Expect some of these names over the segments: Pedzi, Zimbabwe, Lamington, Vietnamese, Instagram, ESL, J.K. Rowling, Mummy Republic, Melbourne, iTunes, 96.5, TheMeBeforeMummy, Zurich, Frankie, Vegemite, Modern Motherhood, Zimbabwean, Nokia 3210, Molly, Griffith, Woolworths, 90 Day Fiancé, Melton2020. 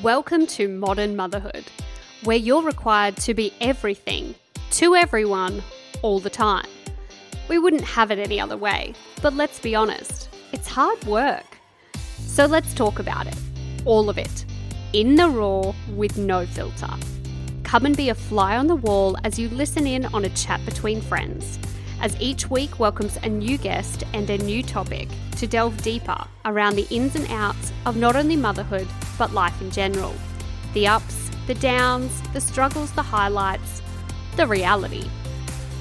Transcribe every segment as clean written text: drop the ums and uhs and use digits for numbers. Welcome to Modern Motherhood, where you're required to be everything, to everyone, all the time. We wouldn't have it any other way, but let's be honest, it's hard work. So let's talk about it, all of it, in the raw with no filter. Come and be a fly on the wall as you listen in on a chat between friends, as each week welcomes a new guest and a new topic to delve deeper around the ins and outs of not only motherhood, but life in general. The ups, the downs, the struggles, the highlights, the reality.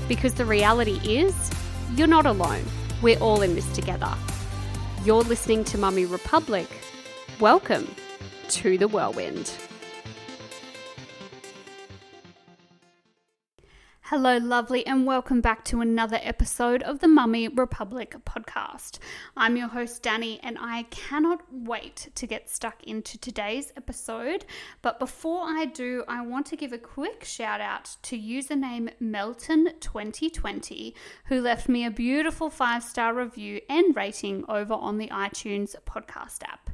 Because the reality is, you're not alone. We're all in this together. You're listening to Mummy Republic. Welcome to the whirlwind. Hello, lovely, and welcome back to another episode of the Mummy Republic podcast. I'm your host, Danny, and I cannot wait to get stuck into today's episode. But before I do, I want to give a quick shout out to username Melton2020, who left me a beautiful 5-star review and rating over on the iTunes podcast app.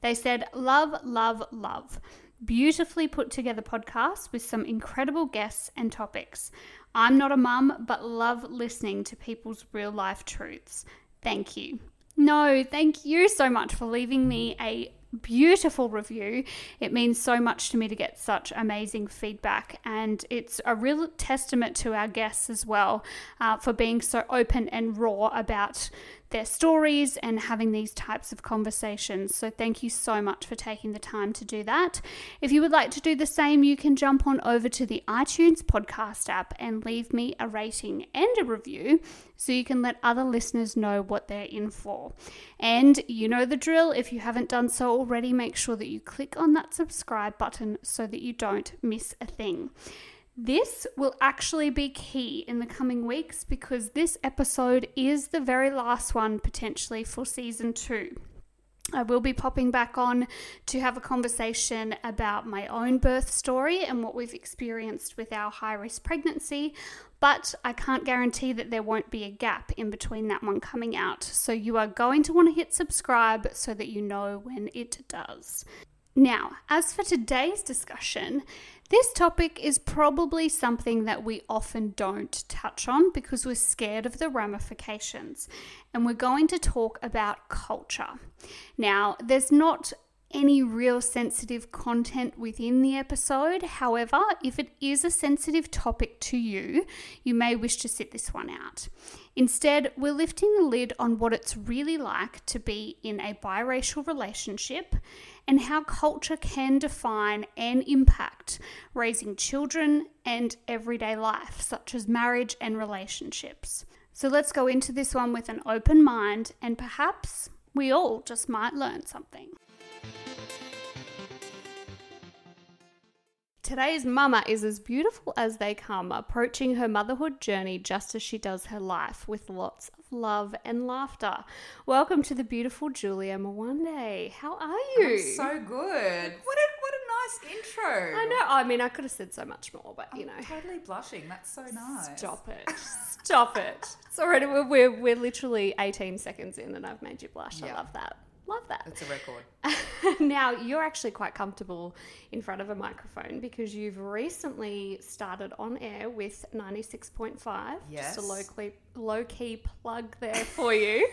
They said, "Love, love, love. Beautifully put together podcast with some incredible guests and topics. I'm not a mum, but love listening to people's real life truths. Thank you." No, thank you so much for leaving me a beautiful review. It means so much to me to get such amazing feedback, and it's a real testament to our guests as well for being so open and raw about their stories and having these types of conversations. So thank you so much for taking the time to do that. If you would like to do the same, you can jump on over to the iTunes podcast app and leave me a rating and a review so you can let other listeners know what they're in for. And you know the drill. If you haven't done so already, make sure that you click on that subscribe button so that you don't miss a thing. This will actually be key in the coming weeks because this episode is the very last one potentially for season 2. I will be popping back on to have a conversation about my own birth story and what we've experienced with our high-risk pregnancy, but I can't guarantee that there won't be a gap in between that one coming out. So you are going to want to hit subscribe so that you know when it does. Now, as for today's discussion, this topic is probably something that we often don't touch on because we're scared of the ramifications, and we're going to talk about culture. Now, there's not any real sensitive content within the episode. However, if it is a sensitive topic to you, you may wish to sit this one out. Instead, we're lifting the lid on what it's really like to be in a biracial relationship and how culture can define and impact raising children and everyday life, such as marriage and relationships. So let's go into this one with an open mind, and perhaps we all just might learn something. Today's mama is as beautiful as they come, approaching her motherhood journey just as she does her life, with lots of love and laughter. Welcome to the beautiful Julia Mawande. How are you? I'm so good. What a nice intro. I know. I mean, I could have said so much more, but you know. I'm totally blushing. That's so nice. Stop it. Stop it. It's already, we're literally 18 seconds in and I've made you blush. Yeah. I love that. Love that. It's a record. Now, you're actually quite comfortable in front of a microphone because you've recently started on air with 96.5. Yes. Just a low-key plug there for you.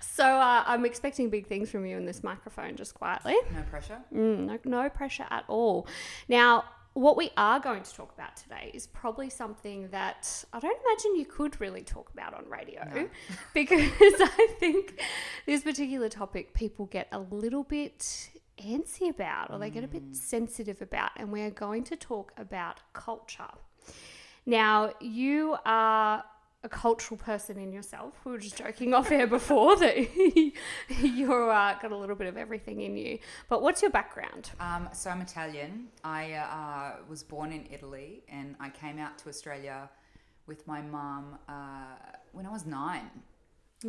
So I'm expecting big things from you in this microphone, just quietly. No pressure. No pressure at all. Now, what we are going to talk about today is probably something that I don't imagine you could really talk about on radio. No. Because I think this particular topic people get a little bit antsy about, or they get a bit sensitive about, and we are going to talk about culture. Now, you are a cultural person in yourself. We were just joking off air before that you're got a little bit of everything in you. But what's your background? So I'm Italian. I was born in Italy, and I came out to Australia with my mum when I was 9,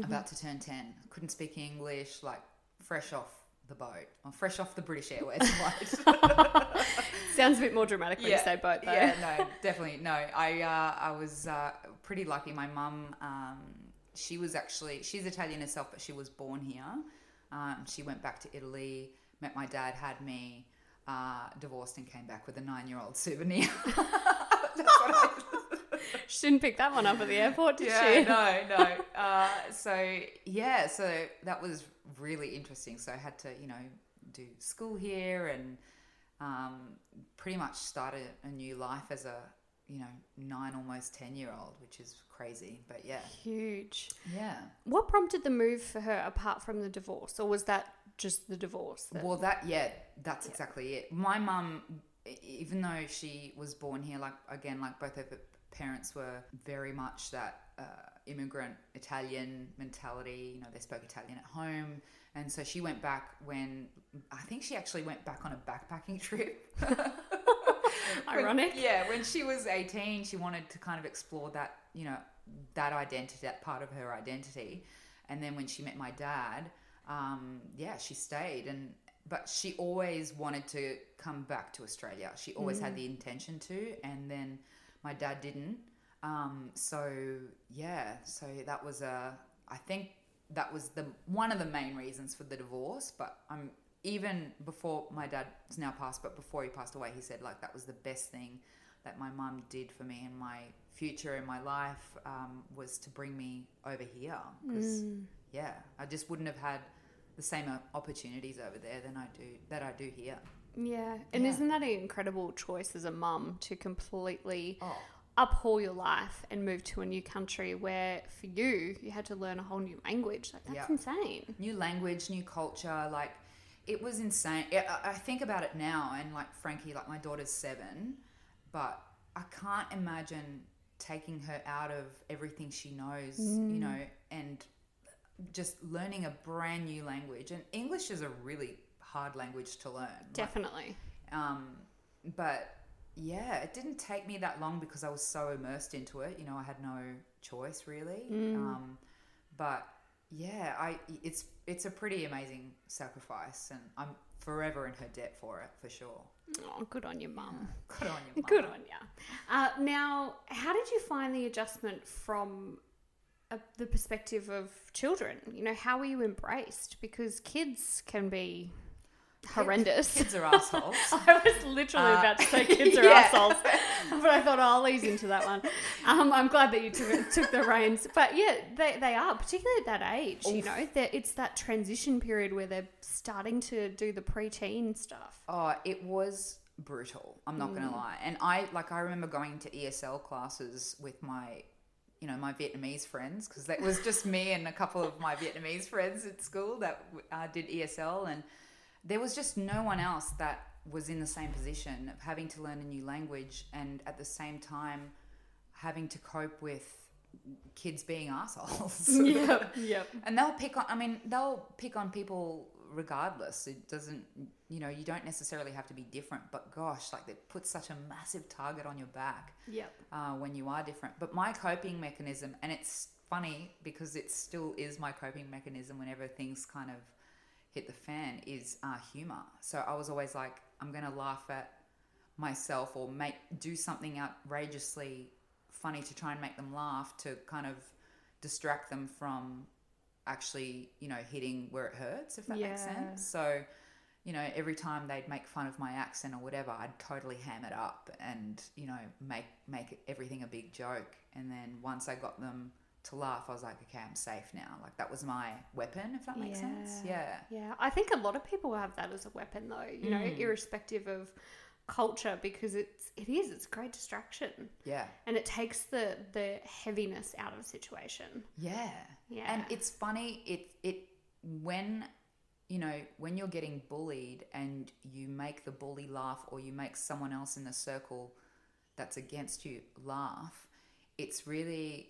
about to turn 10. Couldn't speak English, like fresh off the boat, or fresh off the British Airways flight. Sounds a bit more dramatic when you say boat, though. Yeah, no, definitely. No, I was pretty lucky. My mum, she's Italian herself, but she was born here. She went back to Italy, met my dad, had me, divorced and came back with a 9-year-old souvenir. That's what she didn't pick that one up at the airport, did she? Yeah, no. So that was really interesting. So I had to, do school here and pretty much start a new life as a, 9, almost 10-year-old, which is crazy, but yeah. Huge. Yeah. What prompted the move for her apart from the divorce, or was that just the divorce? That's exactly it. My mum, even though she was born here, like both of her parents were very much that immigrant Italian mentality, they spoke Italian at home. And so she went back when, I think she actually went back on a backpacking trip. Ironic. When she was 18, she wanted to kind of explore that, that identity, that part of her identity. And then when she met my dad, she stayed. But she always wanted to come back to Australia. She always had the intention to, and then my dad didn't. So that was I think that was one of the main reasons for the divorce, but even before my dad's now passed, but before he passed away, he said that was the best thing that my mum did for me and my future and my life, was to bring me over here. Because I just wouldn't have had the same opportunities over there than I do here. Yeah. And isn't that an incredible choice as a mum to completely uphaul your life and move to a new country where for you had to learn a whole new language. That's insane. New language, new culture, it was insane. I think about it now, and Frankie, my daughter's 7, but I can't imagine taking her out of everything she knows, and just learning a brand new language. And English is a really hard language to learn. Definitely. It didn't take me that long because I was so immersed into it. I had no choice really. It's a pretty amazing sacrifice, and I'm forever in her debt for it, for sure. Oh, good on your mum. Yeah, good on your mum. Good on you. Now, how did you find the adjustment from the perspective of children? How were you embraced? Because kids can be horrendous. Kids are assholes. I was literally about to say kids are assholes, but I thought I'll ease into that one. I'm glad that you took the reins, but they are, particularly at that age. Oof. It's that transition period where they're starting to do the preteen stuff. Oh, it was brutal. I'm not going to lie, and I remember going to ESL classes with my my Vietnamese friends, because that was just me and a couple of my Vietnamese friends at school that did ESL, and there was just no one else that was in the same position of having to learn a new language and at the same time having to cope with kids being assholes. Yep. And they'll pick on people regardless. It doesn't, you don't necessarily have to be different, but gosh, they put such a massive target on your back when you are different. But my coping mechanism, and it's funny because it still is my coping mechanism whenever things kind of hit the fan, is humor. So I was always I'm going to laugh at myself or do something outrageously funny to try and make them laugh, to kind of distract them from actually, hitting where it hurts, if that makes sense. So, every time they'd make fun of my accent or whatever, I'd totally ham it up and, make everything a big joke. And then once I got them to laugh, I was okay, I'm safe now. That was my weapon, if that makes sense. Yeah. Yeah. I think a lot of people have that as a weapon though, irrespective of culture, because it's a great distraction. Yeah. And it takes the heaviness out of the situation. Yeah. Yeah. And it's funny, when you're getting bullied and you make the bully laugh, or you make someone else in the circle that's against you laugh, it's really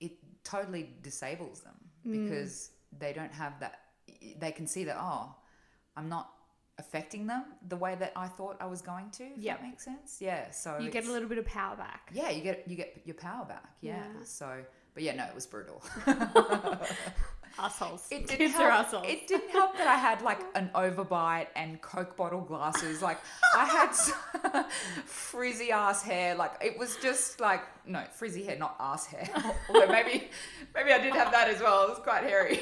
it totally disables them, because they don't have that. They can see that, I'm not affecting them the way that I thought I was going to, if that makes sense. Yeah. So you get a little bit of power back. Yeah. You get your power back. Yeah. So, but it was brutal. Assholes. Kids are assholes. It didn't help that I had like an overbite and Coke bottle glasses. Like I had frizzy ass hair. Like it was just like, no, frizzy hair, not ass hair. Although maybe I did have that as well. It was quite hairy.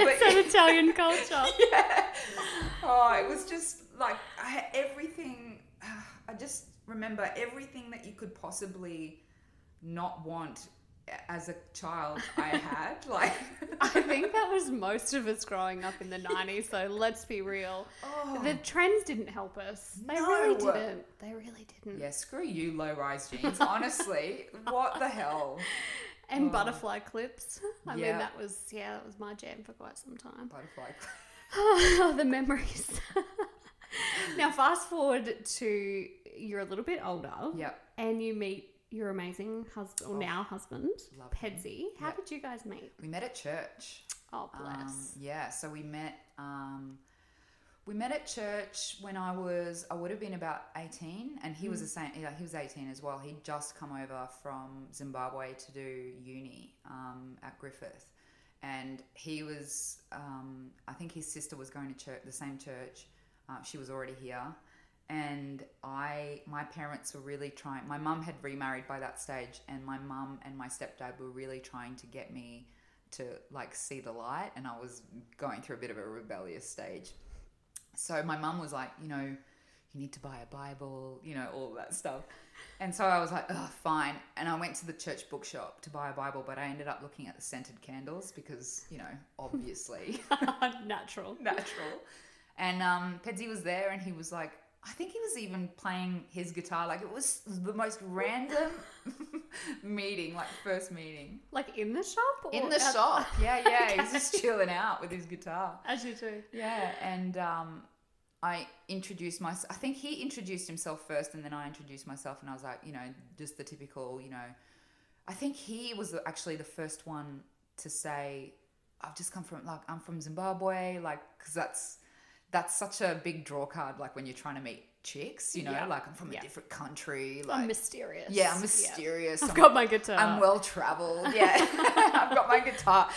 It's Italian culture. Yeah. Oh, it was just like I had everything. I just remember everything that you could possibly not want as a child I had. Like I think that was most of us growing up in the 90s, so let's be real. Oh, the trends didn't help us. They really didn't. Yeah, screw you, low-rise jeans. Honestly, what the hell? And butterfly clips. I mean, that was my jam for quite some time. Butterfly clips. Oh, the memories. Now, fast forward to you're a little bit older. Yep. And you meet your amazing husband, or now husband, Pedzi. How did you guys meet? We met at church. Oh, bless. So we met at church when I would have been about 18, and he was the same. He was 18 as well. He'd just come over from Zimbabwe to do uni at Griffith, and he was. I think his sister was going to church, the same church. She was already here. And my parents were really trying. My mum had remarried by that stage, and my mum and my stepdad were really trying to get me to like see the light. And I was going through a bit of a rebellious stage. So my mum was like, you know, you need to buy a Bible, you know, all that stuff. And so I was like, oh, fine. And I went to the church bookshop to buy a Bible, but I ended up looking at the scented candles because, you know, obviously. Natural. And Pedzi was there, and he was like, I think he was even playing his guitar. Like it was the most random meeting, like first meeting. Like in the shop? Or in the shop. Yeah. Okay. He's just chilling out with his guitar. As you do. Yeah. And I introduced myself. I think he introduced himself first, and then I introduced myself, and I was like, you know, just the typical, you know. I think he was actually the first one to say, I've just come from, like, I'm from Zimbabwe. Like, because that's such a big draw card, like when you're trying to meet chicks, you know, like I'm from a different country. Like, I'm mysterious. I've got my guitar. I'm well-traveled. Yeah. I've got my guitar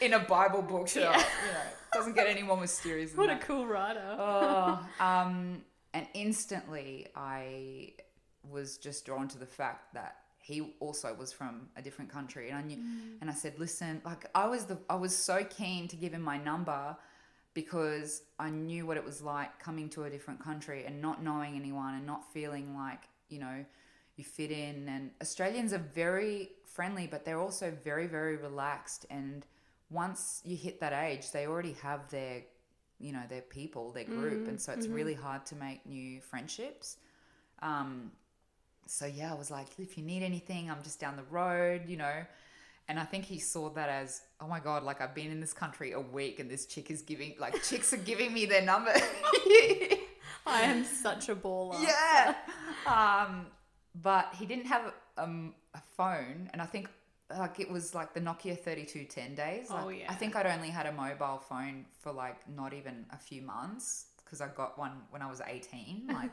in a Bible bookshop. Yeah. You know, it doesn't get any more mysterious than that. What a cool writer. And instantly I was just drawn to the fact that he also was from a different country. And I knew, and I said, listen, like I was so keen to give him my number, because I knew what it was like coming to a different country and not knowing anyone and not feeling like, you know, you fit in. And Australians are very friendly, but they're also very, very relaxed. And once you hit that age, they already have their, you know, their people, their group. And so it's really hard to make new friendships. So I was like, if you need anything, I'm just down the road, you know. And I think he saw that as, oh my God, like I've been in this country a week and this chick is giving, like chicks are giving me their number. I am such a baller. Yeah. But he didn't have a phone. And I think like it was like the Nokia 3210 days. Like, I think I'd only had a mobile phone for like not even a few months, because I got one when I was 18. Like,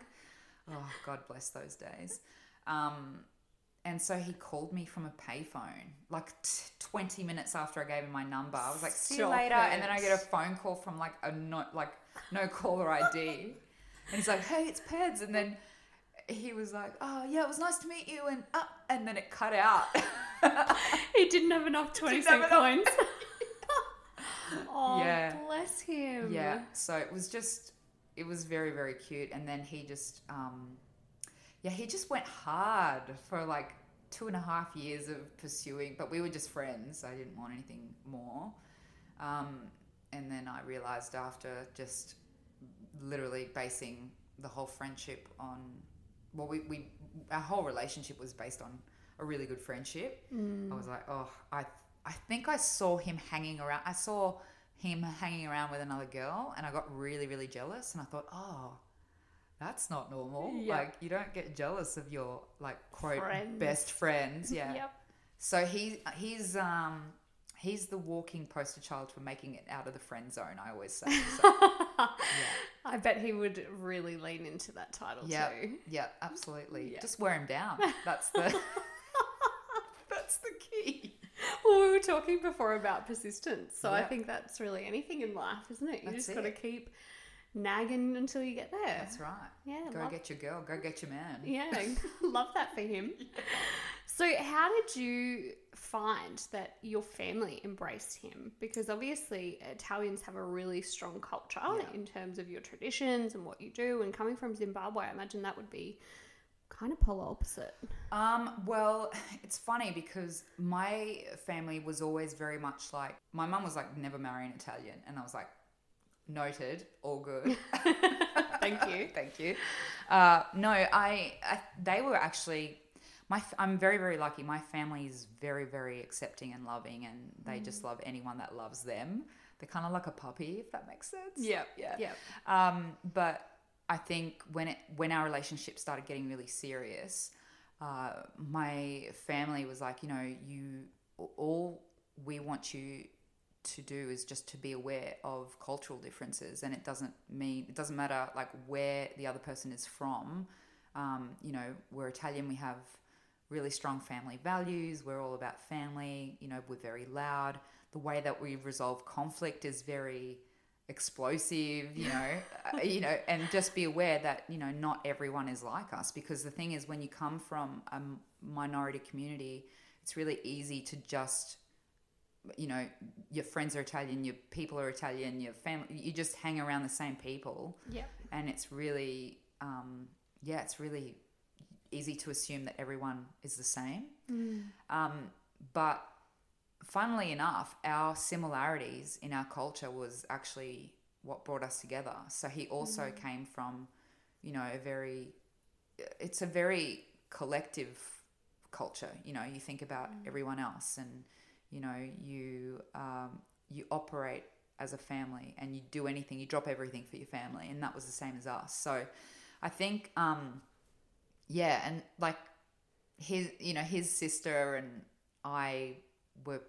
oh, God bless those days. And so he called me from a payphone, like 20 minutes after I gave him my number. I was like, see you later. And then I get a phone call from like no caller ID. And he's like, hey, it's Pedz. And then he was like, oh, yeah, it was nice to meet you. And then it cut out. He didn't have enough 20-cent coins. Oh, bless him. Yeah, so it was very, very cute. And then he just... he just went hard for like 2.5 years of pursuing, but we were just friends. I didn't want anything more. And then I realized after just literally basing the whole friendship on, well, our whole relationship was based on a really good friendship. I was like, oh, I think I saw him hanging around. I saw him hanging around with another girl, and I got really, really jealous. And I thought, oh, that's not normal. Yep. Like you don't get jealous of your like quote friends. Best friends. Yeah. Yep. So he's the walking poster child for making it out of the friend zone, I always say. So, yeah. I bet he would really lean into that title too. Yeah, absolutely. Yep. Just wear him down. That's the key. Well, we were talking before about persistence. So I think that's really anything in life, isn't it? You just got to keep nagging until you get there. That's right. Yeah. Go get your girl. Go get your man. Yeah. Love that for him. So how did you find that your family embraced him? Because obviously Italians have a really strong culture in terms of your traditions and what you do. And coming from Zimbabwe, I imagine that would be kind of polar opposite. Well, it's funny because my family was always very much like, my mum was like, never marry an Italian. And I was like, noted, all good. Thank you. They were actually, I'm very, very lucky. My family is very, very accepting and loving, and they just love anyone that loves them. They're kind of like a puppy, if that makes sense. Yep. But I think when our relationship started getting really serious, my family was like, you know, all we want you to do is just to be aware of cultural differences, and it doesn't matter like where the other person is from. You know, we're Italian, we have really strong family values, we're all about family, you know, we're very loud. The way that we resolve conflict is very explosive, you know, and just be aware that, you know, not everyone is like us, because the thing is, when you come from a minority community, it's really easy to just, you know, your friends are Italian, your people are Italian, your family, you just hang around the same people. Yeah. And it's really, it's really easy to assume that everyone is the same. Mm. But funnily enough, our similarities in our culture was actually what brought us together. So he also came from, you know, it's a very collective culture. You know, you think about everyone else, and, you know, you operate as a family, and you do anything, you drop everything for your family. And that was the same as us. So I think, and like his sister and I were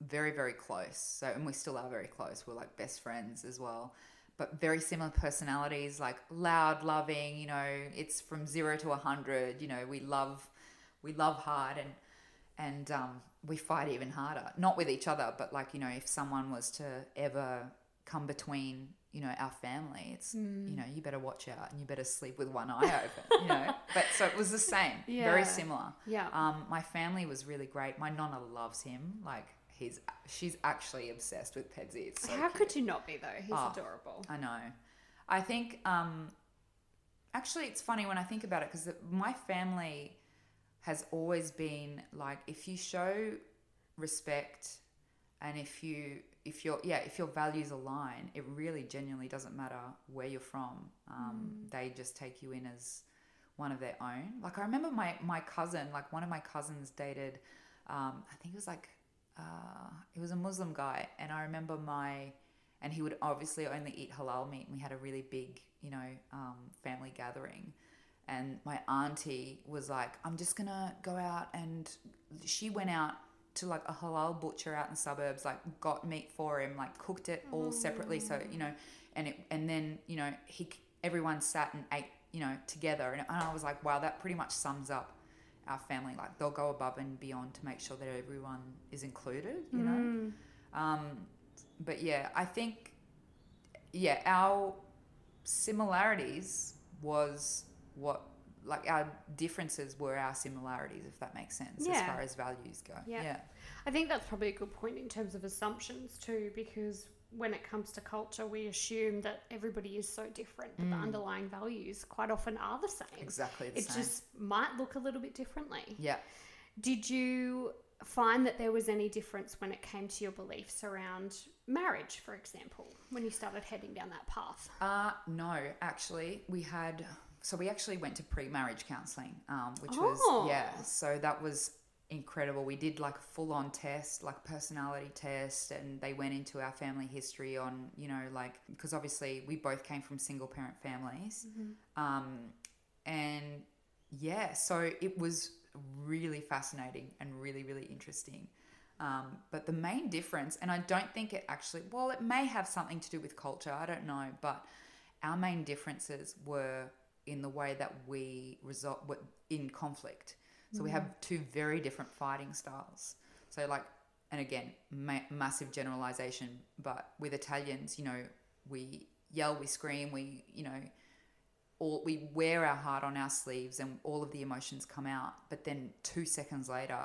very, very close. So, and we still are very close. We're like best friends as well, but very similar personalities, like loud, loving, you know, it's from 0 to 100, you know, we love hard, and we fight even harder, not with each other, but like, you know, if someone was to ever come between, you know, our family, it's, you know, you better watch out and you better sleep with one eye open, you know, but so it was the same, very similar. Yeah. My family was really great. My nonna loves him. Like she's actually obsessed with Pedzi. It's so How cute. Could you not be though? He's adorable. I know. I think, actually it's funny when I think about it, because my family has always been like, if you show respect and if your values align, it really genuinely doesn't matter where you're from. They just take you in as one of their own. Like I remember my cousin, like one of my cousins dated, I think it was like, it was a Muslim guy. And I remember and he would obviously only eat halal meat. And we had a really big, you know, family gathering. And my auntie was like, I'm just going to go out. And she went out to like a halal butcher out in the suburbs, like got meat for him, like cooked it all separately. So, you know, and then, you know, everyone sat and ate, you know, together. And I was like, wow, that pretty much sums up our family. Like they'll go above and beyond to make sure that everyone is included, you know? But yeah, I think, our similarities was what, like our differences were our similarities, if that makes sense, as far as values go. Yeah. I think that's probably a good point in terms of assumptions too, because when it comes to culture, we assume that everybody is so different, but the underlying values quite often are the same. Exactly the same. It just might look a little bit differently. Yeah. Did you find that there was any difference when it came to your beliefs around marriage, for example, when you started heading down that path? No, actually we actually went to pre-marriage counselling, which was, so that was incredible. We did like a full-on test, like personality test, and they went into our family history on, you know, like, because obviously we both came from single-parent families. Mm-hmm. So it was really fascinating and really, really interesting. But the main difference, and I don't think it actually, well, it may have something to do with culture, I don't know, but our main differences were in the way that we result in conflict. So we have two very different fighting styles. So like and again, massive generalization, but with Italians, you know, we yell, we scream, we, you know, all, we wear our heart on our sleeves and all of the emotions come out. But then 2 seconds later,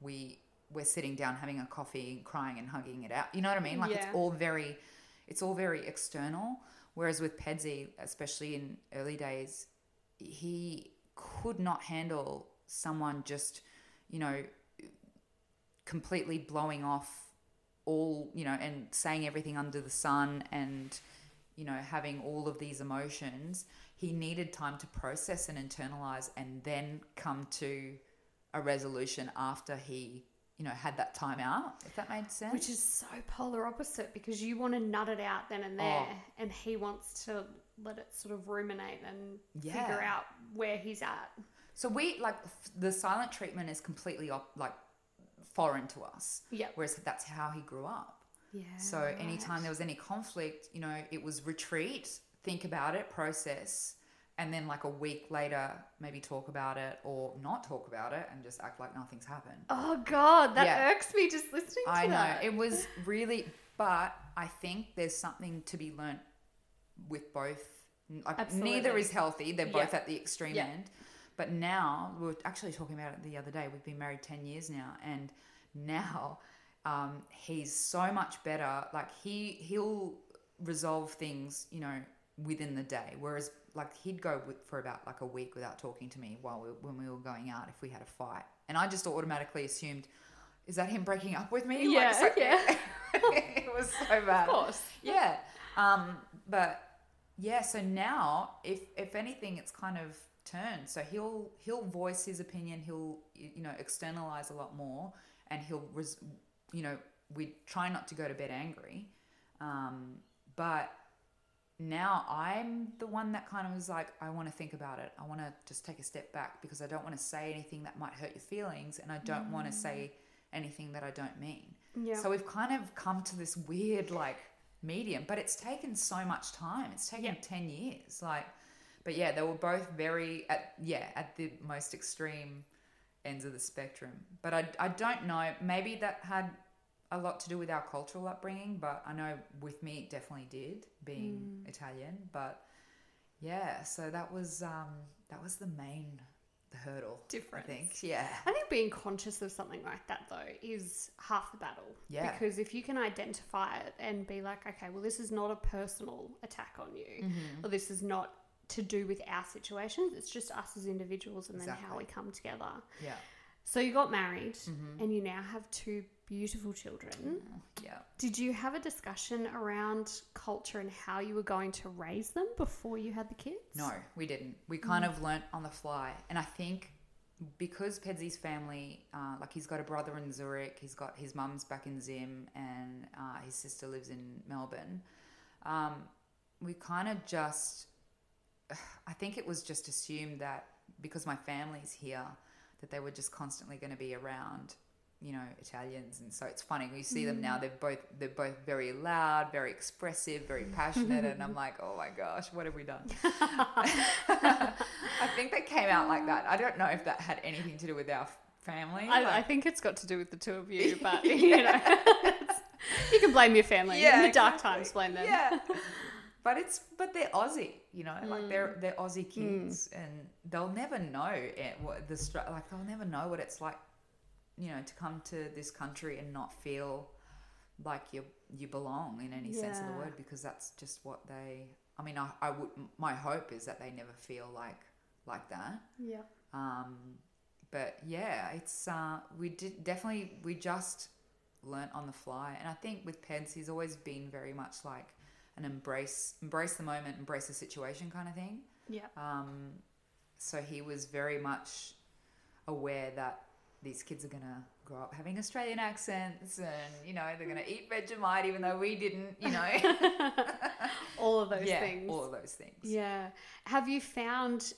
we're sitting down having a coffee and crying and hugging it out. You know what I mean? Like yeah. it's all very external. Whereas with Pedzi, especially in early days, he could not handle someone just, you know, completely blowing off all, you know, and saying everything under the sun and, you know, having all of these emotions. He needed time to process and internalize and then come to a resolution after he, you know, had that time out, if that made sense. Which is so polar opposite, because you want to nut it out then and there, and he wants to let it sort of ruminate and figure out where he's at. So we, like, the silent treatment is completely, like, foreign to us. Yeah. Whereas that's how he grew up. Yeah. So anytime there was any conflict, you know, it was retreat, think about it, process, and then like a week later, maybe talk about it or not talk about it and just act like nothing's happened. Oh God, that irks me just listening to that. I know. It was really, but I think there's something to be learnt with both. Like, absolutely. Neither is healthy. They're both at the extreme end. But now, we were actually talking about it the other day. We've been married 10 years now, and now he's so much better. Like he'll resolve things, you know, within the day. Whereas like he'd go for about like a week without talking to me when we were going out if we had a fight, and I just automatically assumed, is that him breaking up with me? Yeah, like, so, yeah. It was so bad. Of course. Yeah. But yeah. So now, if anything, it's kind of turn. So he'll voice his opinion, he'll, you know, externalize a lot more, and he'll you know, we try not to go to bed angry, but now I'm the one that kind of was like, I want to think about it, I want to just take a step back, because I don't want to say anything that might hurt your feelings, and I don't want to say anything that I don't mean. So we've kind of come to this weird like medium, but it's taken so much time. It's taken 10 years like. But yeah, they were both very at the most extreme ends of the spectrum. But I don't know. Maybe that had a lot to do with our cultural upbringing. But I know with me it definitely did, being Italian. But yeah, so that was the main hurdle difference. I think. Yeah. I think being conscious of something like that though is half the battle. Yeah. Because if you can identify it and be like, okay, well this is not a personal attack on you, or this is not to do with our situations, it's just us as individuals, and then how we come together. Yeah. So you got married, and you now have two beautiful children. Yeah. Did you have a discussion around culture and how you were going to raise them before you had the kids? No, we didn't. We kind of learnt on the fly, and I think because Pedzi's family, like he's got a brother in Zurich, he's got his mum's back in Zim, and his sister lives in Melbourne. We kind of just. I think it was just assumed that because my family's here, that they were just constantly going to be around, you know, Italians. And so it's funny. We see them now. They're both very loud, very expressive, very passionate. And I'm like, oh my gosh, what have we done? I think they came out like that. I don't know if that had anything to do with our family. I think it's got to do with the two of you, but you know, you can blame your family. Yeah, in the dark times, blame them. Yeah. But they're Aussie, you know, like they're Aussie kids, and they'll never know they'll never know what it's like, you know, to come to this country and not feel like you belong in any sense of the word, because that's just what they. I mean, I would. My hope is that they never feel like that. Yeah. But yeah, it's we just learnt on the fly, and I think with Pedzi, he's always been very much like. And embrace the moment, embrace the situation kind of thing. Yeah. So he was very much aware that these kids are going to grow up having Australian accents, and, you know, they're going to eat Vegemite even though we didn't, you know. All of those things. All of those things. Yeah. Have you found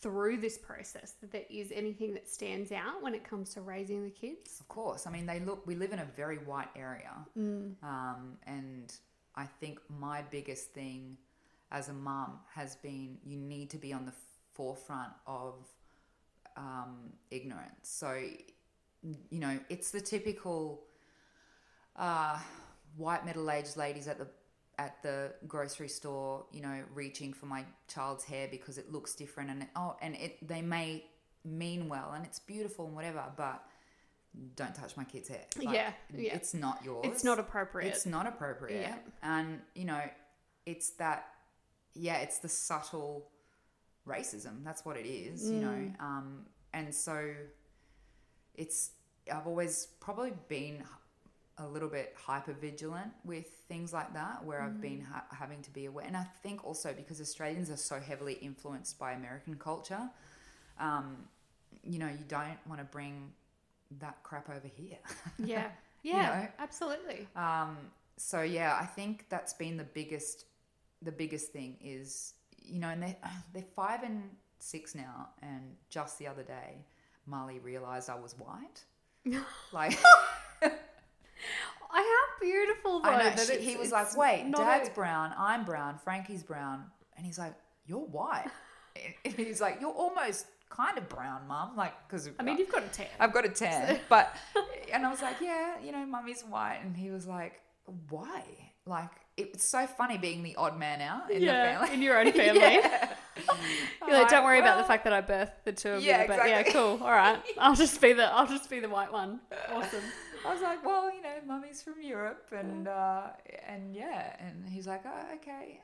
through this process that there is anything that stands out when it comes to raising the kids? Of course. I mean, we live in a very white area. And I think my biggest thing as a mum has been you need to be on the forefront of ignorance. So you know, it's the typical white middle-aged ladies at the grocery store, you know, reaching for my child's hair because it looks different, and they may mean well and it's beautiful and whatever, but don't touch my kid's hair. Like, yeah, it's not yours. It's not appropriate. Yeah. And, you know, it's that, yeah, it's the subtle racism. That's what it is, you know. And so I've always probably been a little bit hyper vigilant with things like that, where I've been having to be aware. And I think also because Australians are so heavily influenced by American culture, you know, you don't want to bring that crap over here. Yeah. Yeah, you know? Absolutely. So yeah, I think that's been the biggest thing is, you know, and they're 5 and 6 now. And just the other day, Molly realized I was white. Like, how beautiful though. I know. He was like, wait, Dad's brown, I'm brown, Frankie's brown. And he's like, you're white. And he's like, you're almost kind of brown, Mum. Like, because I mean, you've got a tan. I've got a tan. So. But, and I was like, yeah, you know, Mummy's white. And he was like, why? Like, it's so funny being the odd man out in the family. In your own family. Yeah. You're like, don't worry about the fact that I birthed the two of you, but exactly. Yeah, cool. All right. I'll just be the white one. Awesome. I was like, well, you know, Mummy's from Europe and he's like, oh, okay.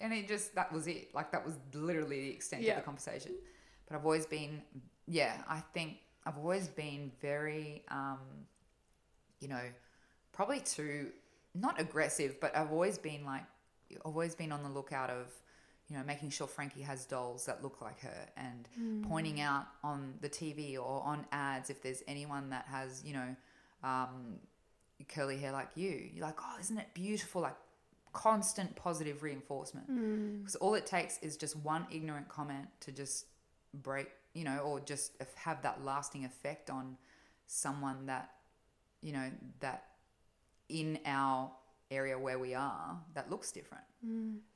And it just, that was it. Like, that was literally the extent of the conversation. But I've always been, I think I've always been very, you know, probably too, not aggressive, but I've always been like, on the lookout of, you know, making sure Frankie has dolls that look like her and pointing out on the TV or on ads if there's anyone that has, you know, curly hair like you. You're like, oh, isn't it beautiful? Like, constant positive reinforcement. Because all it takes is just one ignorant comment to just break, you know, or just have that lasting effect on someone that, you know, that in our area where we are that looks different.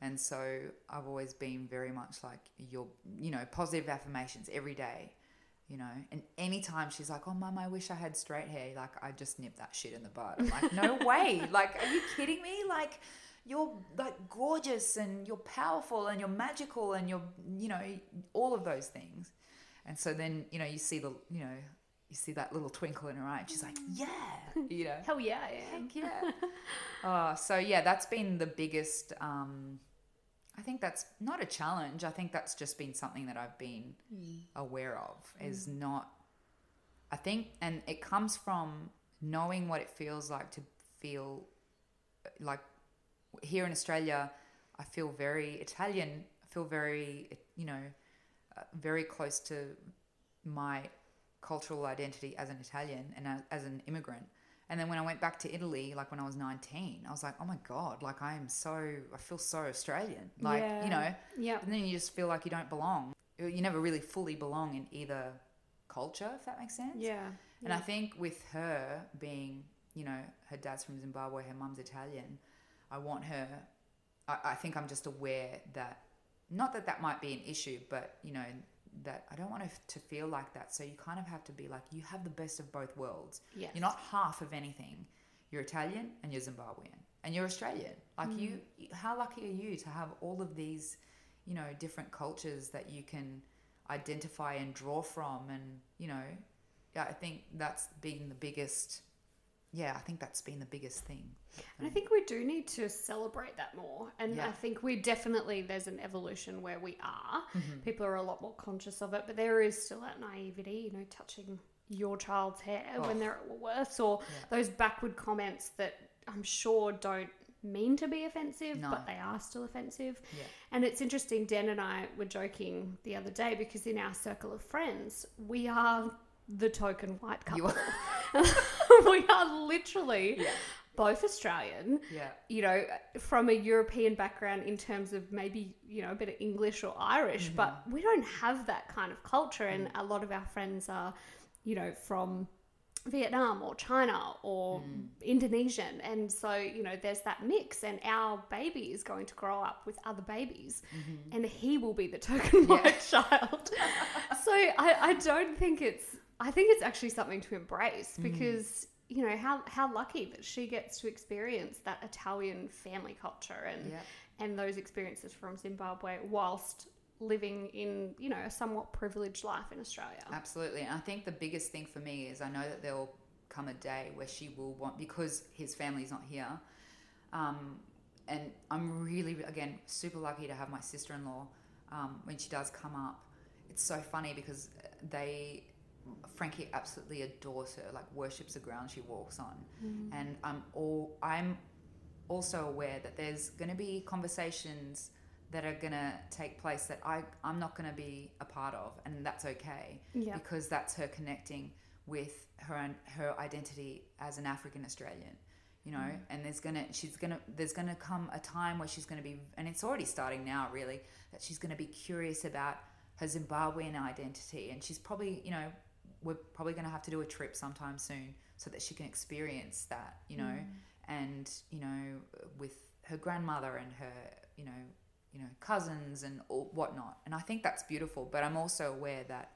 And so I've always been very much like, you know, positive affirmations every day, you know. And anytime she's like, oh, Mum, I wish I had straight hair, like, I just nip that shit in the bud. I'm like, no way. Like, are you kidding me? Like, you're like gorgeous and you're powerful and you're magical and you're, you know, all of those things. And so then, you know, you see that little twinkle in her eye. And she's like, yeah, you know. Hell yeah, I am. Heck yeah. So, yeah, that's been the biggest, I think that's not a challenge. I think that's just been something that I've been aware of is not, I think, and it comes from knowing what it feels like to feel like here in Australia, I feel very Italian. I feel very, you know, very close to my cultural identity as an Italian and as an immigrant. And then when I went back to Italy, like when I was 19, I was like, oh my God, like I feel so Australian, like, you know, and then you just feel like you don't belong. You never really fully belong in either culture, if that makes sense. And I think with her being, you know, her dad's from Zimbabwe, her mum's Italian, I think I'm just aware that, not that that might be an issue, but, you know, that I don't want to feel like that. So you kind of have to be like, you have the best of both worlds. Yes. You're not half of anything. You're Italian and you're Zimbabwean and you're Australian. Like you, how lucky are you to have all of these, you know, different cultures that you can identify and draw from? And, you know, I think that's been the biggest, I think that's been the biggest thing. And I think we do need to celebrate that more. And I think there's an evolution where we are. People are a lot more conscious of it, but there is still that naivety, you know, touching your child's hair when they're at Woolworths or those backward comments that I'm sure don't mean to be offensive, but they are still offensive. And it's interesting, Dan and I were joking the other day because in our circle of friends, we are the token white couple. We are literally both Australian, you know, from a European background in terms of maybe, you know, a bit of English or Irish, but we don't have that kind of culture. And a lot of our friends are, you know, from Vietnam or China or Indonesian. And so, you know, there's that mix and our baby is going to grow up with other babies and he will be the token white child. So I don't think it's I think it's actually something to embrace because, you know, how lucky that she gets to experience that Italian family culture and those experiences from Zimbabwe whilst living in, you know, a somewhat privileged life in Australia. Absolutely. And I think the biggest thing for me is I know that there'll come a day where she will want, because his family's not here, and I'm really, again, super lucky to have my sister-in-law when she does come up. It's so funny because Frankie absolutely adores her, like worships the ground she walks on. Mm. And I'm also aware that there's going to be conversations that are going to take place that I'm not going to be a part of, and that's okay because that's her connecting with her identity as an African Australian, you know. Mm. And there's going to come a time where she's going to be, and it's already starting now really, that she's going to be curious about her Zimbabwean identity, and she's probably, you know, we're probably going to have to do a trip sometime soon so that she can experience that, you know. And, you know, with her grandmother and her, you know, cousins and all, whatnot. And I think that's beautiful, but I'm also aware that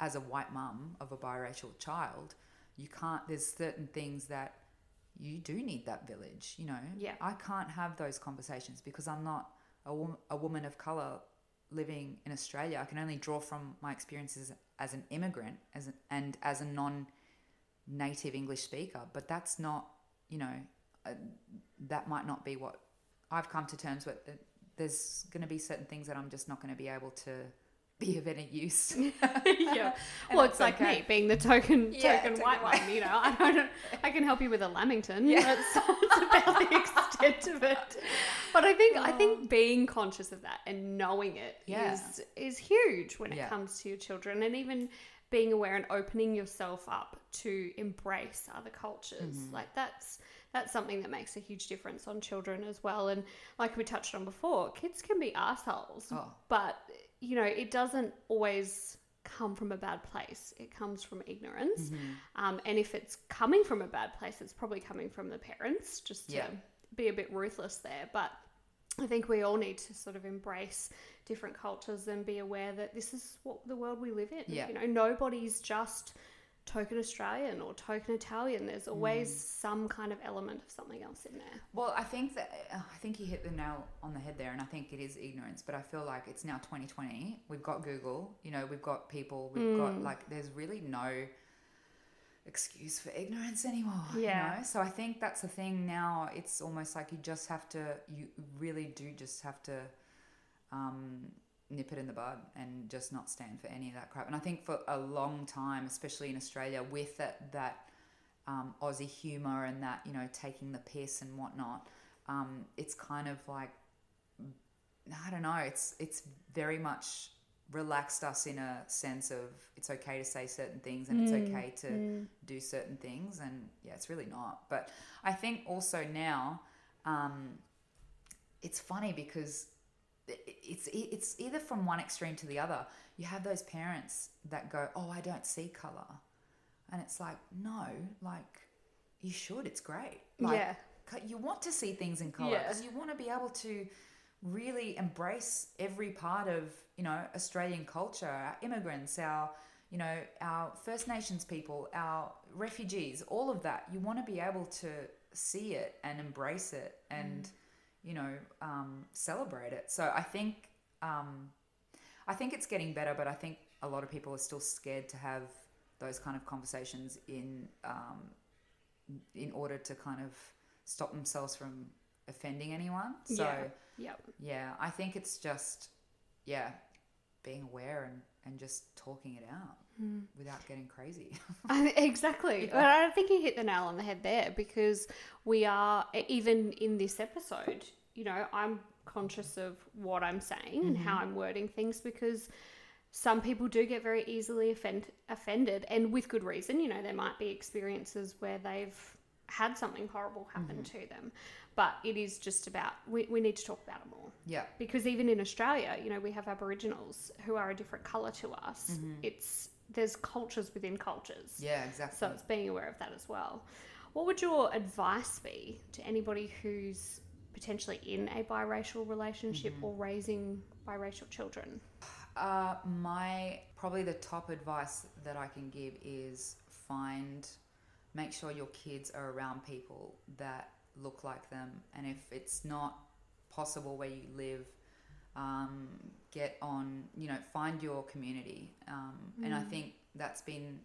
as a white mum of a biracial child, there's certain things that you do need that village, you know. Yeah. I can't have those conversations because I'm not a woman of colour living in Australia. I can only draw from my experiences as an immigrant and as a non-native English speaker, but that's not, you know, that might not be what I've come to terms with. There's going to be certain things that I'm just not going to be able to be of any use. Yeah. Well, it's like me being the token white one, you know. I can help you with a Lamington. Yeah. That's about the extent of it. But I think being conscious of that and knowing it is huge when it comes to your children, and even being aware and opening yourself up to embrace other cultures. Mm-hmm. Like that's something that makes a huge difference on children as well. And like we touched on before, kids can be arseholes, but you know, it doesn't always come from a bad place. It comes from ignorance. Mm-hmm. And if it's coming from a bad place, it's probably coming from the parents, just to be a bit ruthless there. But I think we all need to sort of embrace different cultures and be aware that this is what the world we live in. Yeah. You know, nobody's just token Australian or token Italian. There's always some kind of element of something else in there. Well, I think you hit the nail on the head there, and I think it is ignorance, but I feel like it's now 2020. We've got Google, you know, we've got people, we've got, like, there's really no excuse for ignorance anymore, you know? So I think that's the thing now. It's almost like you really do just have to nip it in the bud and just not stand for any of that crap. And I think for a long time, especially in Australia, with that Aussie humour and that, you know, taking the piss and whatnot, it's kind of like, I don't know, it's very much relaxed us in a sense of it's okay to say certain things and it's okay to do certain things, and it's really not. But I think also now it's funny because it's either from one extreme to the other. You have those parents that go, oh, I don't see colour, and it's like, no, like you should, it's great, like, you want to see things in colour because you want to be able to really embrace every part of, you know, Australian culture, our immigrants, our, you know, our First Nations people, our refugees, all of that. You want to be able to see it and embrace it and, you know, celebrate it. So I think it's getting better, but I think a lot of people are still scared to have those kind of conversations in order to kind of stop themselves from offending anyone. So I think it's just being aware and just talking it out without getting crazy. Exactly. But I think you hit the nail on the head there, because we are, even in this episode, you know, I'm conscious of what I'm saying and how I'm wording things, because some people do get very easily offended, and with good reason. You know, there might be experiences where they've had something horrible happen to them, but it is just about, we need to talk about it more. Yeah. Because even in Australia, you know, we have Aboriginals who are a different colour to us. Mm-hmm. There's cultures within cultures. Yeah, exactly. So it's being aware of that as well. What would your advice be to anybody who's potentially in a biracial relationship or raising biracial children? My probably the top advice that I can give is make sure your kids are around people that look like them, and if it's not possible where you live, get on, find your community. And I think that's been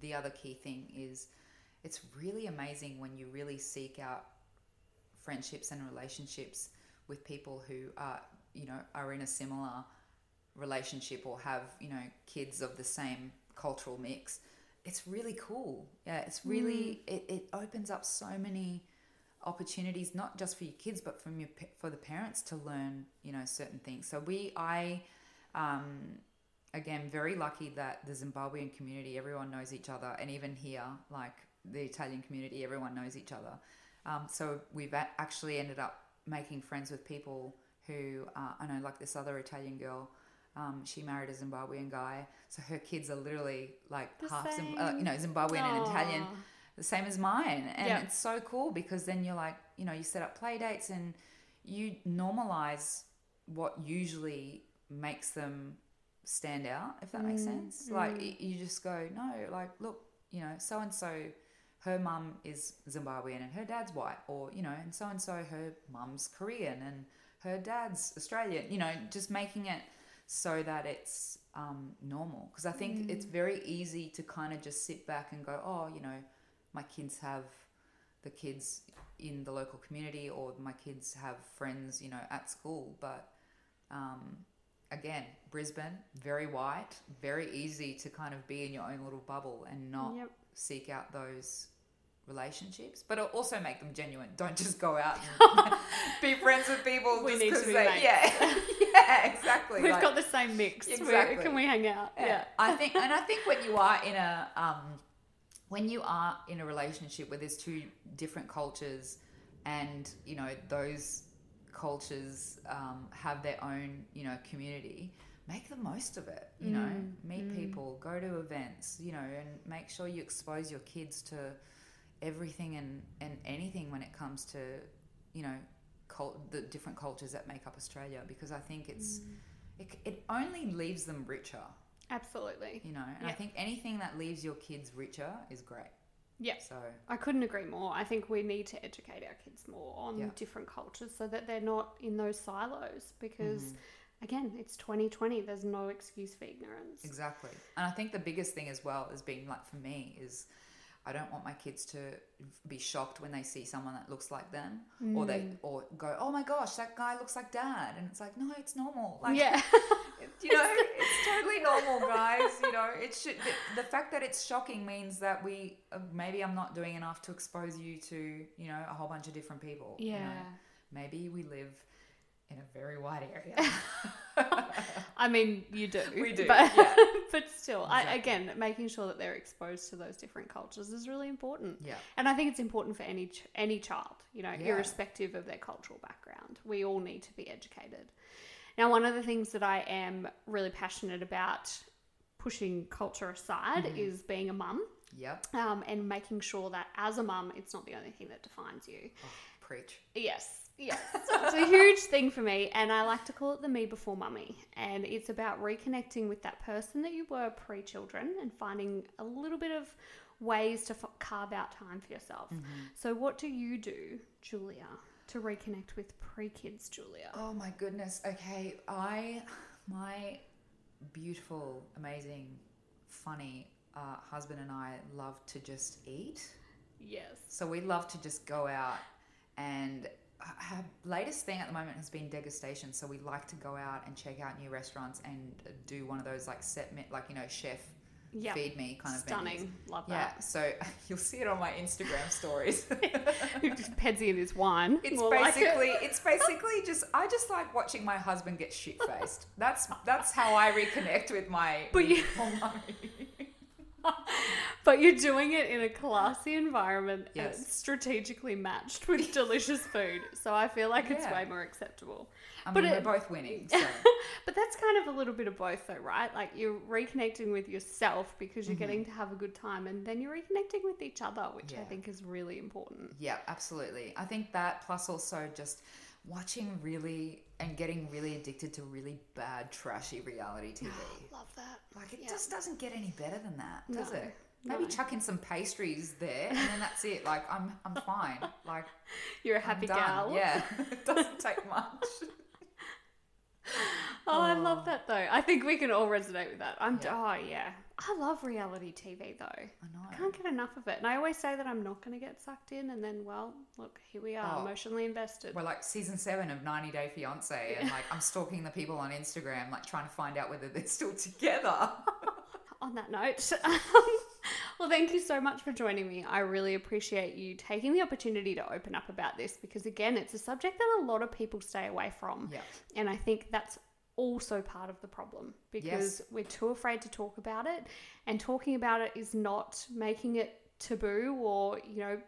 the other key thing is it's really amazing when you really seek out friendships and relationships with people who are in a similar relationship or have, kids of the same cultural mix. It's really cool. Yeah, it's really, it opens up so many opportunities, not just for your kids, but for the parents to learn, certain things. So again, very lucky that the Zimbabwean community, everyone knows each other. And even here, like the Italian community, everyone knows each other. So we've actually ended up making friends with people who, I know, like this other Italian girl, she married a Zimbabwean guy, so her kids are literally like the half Zimbabwean and Italian, the same as mine. And it's so cool because then you're like, you set up play dates and you normalize what usually makes them stand out, if that makes sense. Like you just go, no, like, look, so-and-so, her mum is Zimbabwean and her dad's white, or, and so-and-so, her mum's Korean and her dad's Australian, just making it so that it's normal. Because I think it's very easy to kind of just sit back and go, oh, my kids have the kids in the local community, or my kids have friends, at school. But again, Brisbane, very white, very easy to kind of be in your own little bubble and not seek out those relationships, but also make them genuine. Don't just go out and be friends with people just because they mates. Yeah, exactly. We've got the same mix. Exactly. Can we hang out? Yeah. I think when you are in a relationship where there's two different cultures, and those cultures have their own community, make the most of it. Meet people, go to events, and make sure you expose your kids to everything and anything when it comes to the different cultures that make up Australia, because I think it's it only leaves them richer. Absolutely. And I think anything that leaves your kids richer is great. Yeah, so I couldn't agree more. I think we need to educate our kids more on different cultures so that they're not in those silos, because again, it's 2020, there's no excuse for ignorance. Exactly. And I think the biggest thing as well as being like, for me, is I don't want my kids to be shocked when they see someone that looks like them, or go, oh my gosh, that guy looks like dad. And it's like, no, it's normal. Like, it's totally normal, guys. It should, the fact that it's shocking means that maybe I'm not doing enough to expose you to, a whole bunch of different people. Yeah. Maybe we live in a very wide area. I mean, you do. We do, but, but still, exactly. Again, making sure that they're exposed to those different cultures is really important. Yeah, and I think it's important for any child, irrespective of their cultural background. We all need to be educated. Now, one of the things that I am really passionate about pushing culture aside is being a mum. Yep. And making sure that as a mum, it's not the only thing that defines you. Oh, preach. Yes. Yes, it's a huge thing for me, and I like to call it the Me Before Mummy, and it's about reconnecting with that person that you were pre-children and finding a little bit of ways to carve out time for yourself. So what do you do, Julia, to reconnect with pre-kids Julia? Oh my goodness, okay, my beautiful, amazing, funny husband and I love to just eat. Yes. So we love to just go out, and our latest thing at the moment has been degustation. So we like to go out and check out new restaurants and do one of those like set meal, like, chef feed me kind of stunning menus. Love that. Yeah, so you'll see it on my Instagram stories. Just Pedzi and his wine. It's basically just I just like watching my husband get shit faced. That's how I reconnect with my But you're doing it in a classy environment and it's strategically matched with delicious food. So I feel like it's way more acceptable. I mean, we're both winning. So. But that's kind of a little bit of both though, right? Like you're reconnecting with yourself because you're getting to have a good time, and then you're reconnecting with each other, which I think is really important. Yeah, absolutely. I think that plus also just watching really and getting really addicted to really bad, trashy reality TV. Love that. Like, it just doesn't get any better than that, does it? Maybe chuck in some pastries there and then that's it. Like, I'm fine. Like, you're a happy gal. Yeah. It doesn't take much. Oh, I love that though. I think we can all resonate with that. I love reality TV though. I know. I can't get enough of it. And I always say that I'm not going to get sucked in, and then, well, look, here we are, emotionally invested. We're like season 7 of 90 Day Fiancé and like I'm stalking the people on Instagram, like trying to find out whether they're still together. On that note, well, thank you so much for joining me. I really appreciate you taking the opportunity to open up about this because, again, it's a subject that a lot of people stay away from. Yeah. And I think that's also part of the problem because we're too afraid to talk about it, and talking about it is not making it taboo or, you know,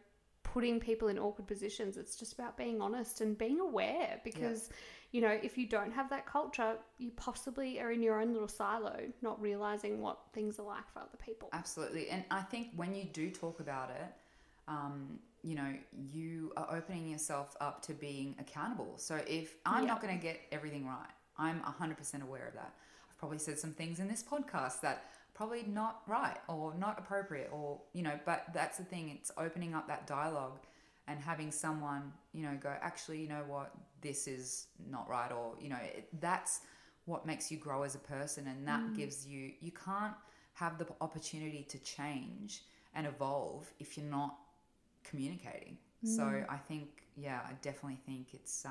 putting people in awkward positions. It's just about being honest and being aware because... Yeah. You know, if you don't have that culture, you possibly are in your own little silo, not realizing what things are like for other people. Absolutely. And I think when you do talk about it, you know, you are opening yourself up to being accountable. So if I'm not going to get everything right, I'm 100% aware of that. I've probably said some things in this podcast that probably not right or not appropriate or, you know, but that's the thing. It's opening up that dialogue and having someone, you know, go, actually, you know what, this is not right, or, you know, that's what makes you grow as a person, and that gives you, you can't have the opportunity to change and evolve if you're not communicating. So I think, I definitely think it's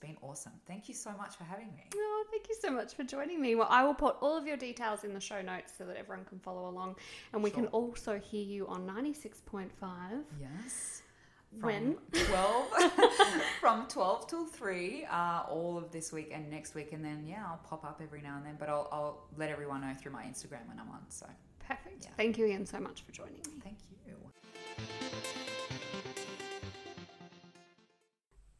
been awesome. Thank you so much for having me. Oh, thank you so much for joining me. Well, I will put all of your details in the show notes so that everyone can follow along, and we can also hear you on 96.5. Yes. From 12 from 12 till 3 all of this week and next week, and then I'll pop up every now and then, but I'll let everyone know through my Instagram when I'm on. So perfect. Thank you again so much for joining me. Thank you.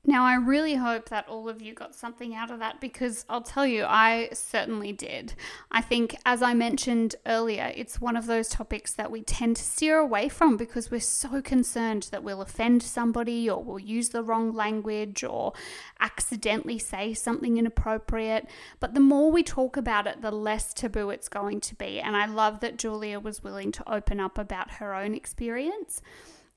Now, I really hope that all of you got something out of that, because I'll tell you, I certainly did. I think, as I mentioned earlier, it's one of those topics that we tend to steer away from because we're so concerned that we'll offend somebody, or we'll use the wrong language, or accidentally say something inappropriate. But the more we talk about it, the less taboo it's going to be. And I love that Julia was willing to open up about her own experience.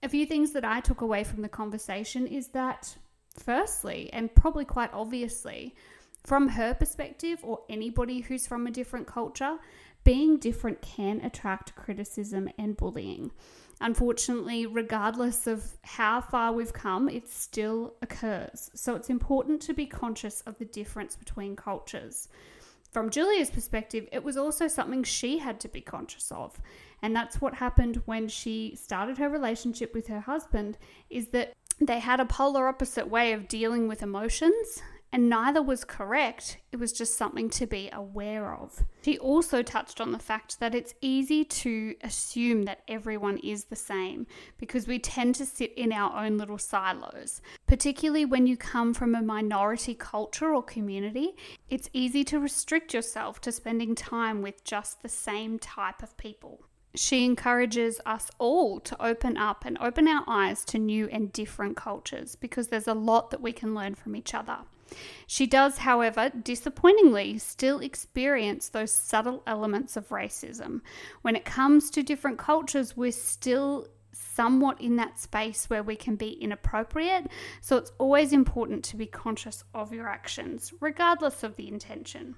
A few things that I took away from the conversation is that, firstly, and probably quite obviously, from her perspective, or anybody who's from a different culture, being different can attract criticism and bullying. Unfortunately, regardless of how far we've come, it still occurs. So it's important to be conscious of the difference between cultures. From Julia's perspective, it was also something she had to be conscious of. And that's what happened when she started her relationship with her husband, is that they had a polar opposite way of dealing with emotions, and neither was correct. It was just something to be aware of. She also touched on the fact that it's easy to assume that everyone is the same because we tend to sit in our own little silos. Particularly when you come from a minority culture or community, it's easy to restrict yourself to spending time with just the same type of people. She encourages us all to open up and open our eyes to new and different cultures because there's a lot that we can learn from each other. She does, however, disappointingly still experience those subtle elements of racism. When it comes to different cultures, we're still somewhat in that space where we can be inappropriate. So it's always important to be conscious of your actions, regardless of the intention.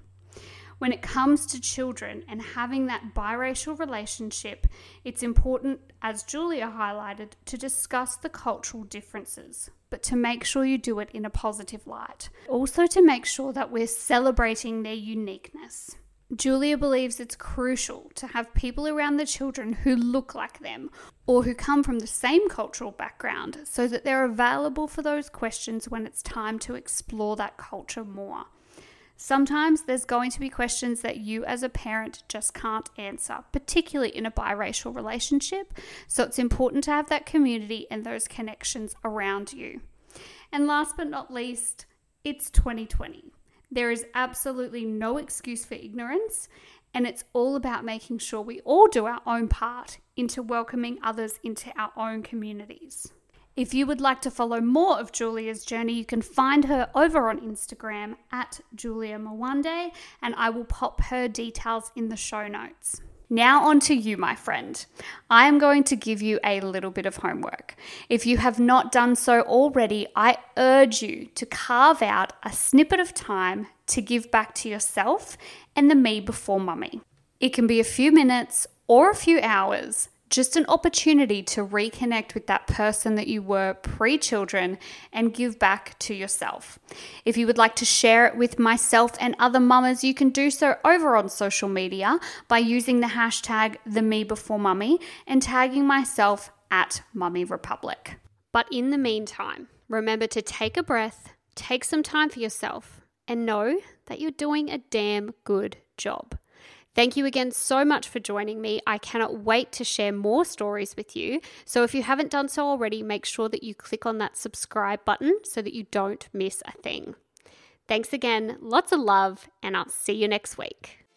When it comes to children and having that biracial relationship, it's important, as Julia highlighted, to discuss the cultural differences, but to make sure you do it in a positive light. Also, to make sure that we're celebrating their uniqueness. Julia believes it's crucial to have people around the children who look like them or who come from the same cultural background so that they're available for those questions when it's time to explore that culture more. Sometimes there's going to be questions that you as a parent just can't answer, particularly in a biracial relationship. So it's important to have that community and those connections around you. And last but not least, it's 2020. There is absolutely no excuse for ignorance, and it's all about making sure we all do our own part into welcoming others into our own communities. If you would like to follow more of Julia's journey, you can find her over on Instagram at Julia Mawande, and I will pop her details in the show notes. Now on to you, my friend. I am going to give you a little bit of homework. If you have not done so already, I urge you to carve out a snippet of time to give back to yourself and the me before mummy. It can be a few minutes or a few hours, just an opportunity to reconnect with that person that you were pre-children and give back to yourself. If you would like to share it with myself and other mamas, you can do so over on social media by using the hashtag #TheMeBeforeMummy and tagging myself at Mummy Republic. But in the meantime, remember to take a breath, take some time for yourself, and know that you're doing a damn good job. Thank you again so much for joining me. I cannot wait to share more stories with you. So if you haven't done so already, make sure that you click on that subscribe button so that you don't miss a thing. Thanks again, lots of love, and I'll see you next week.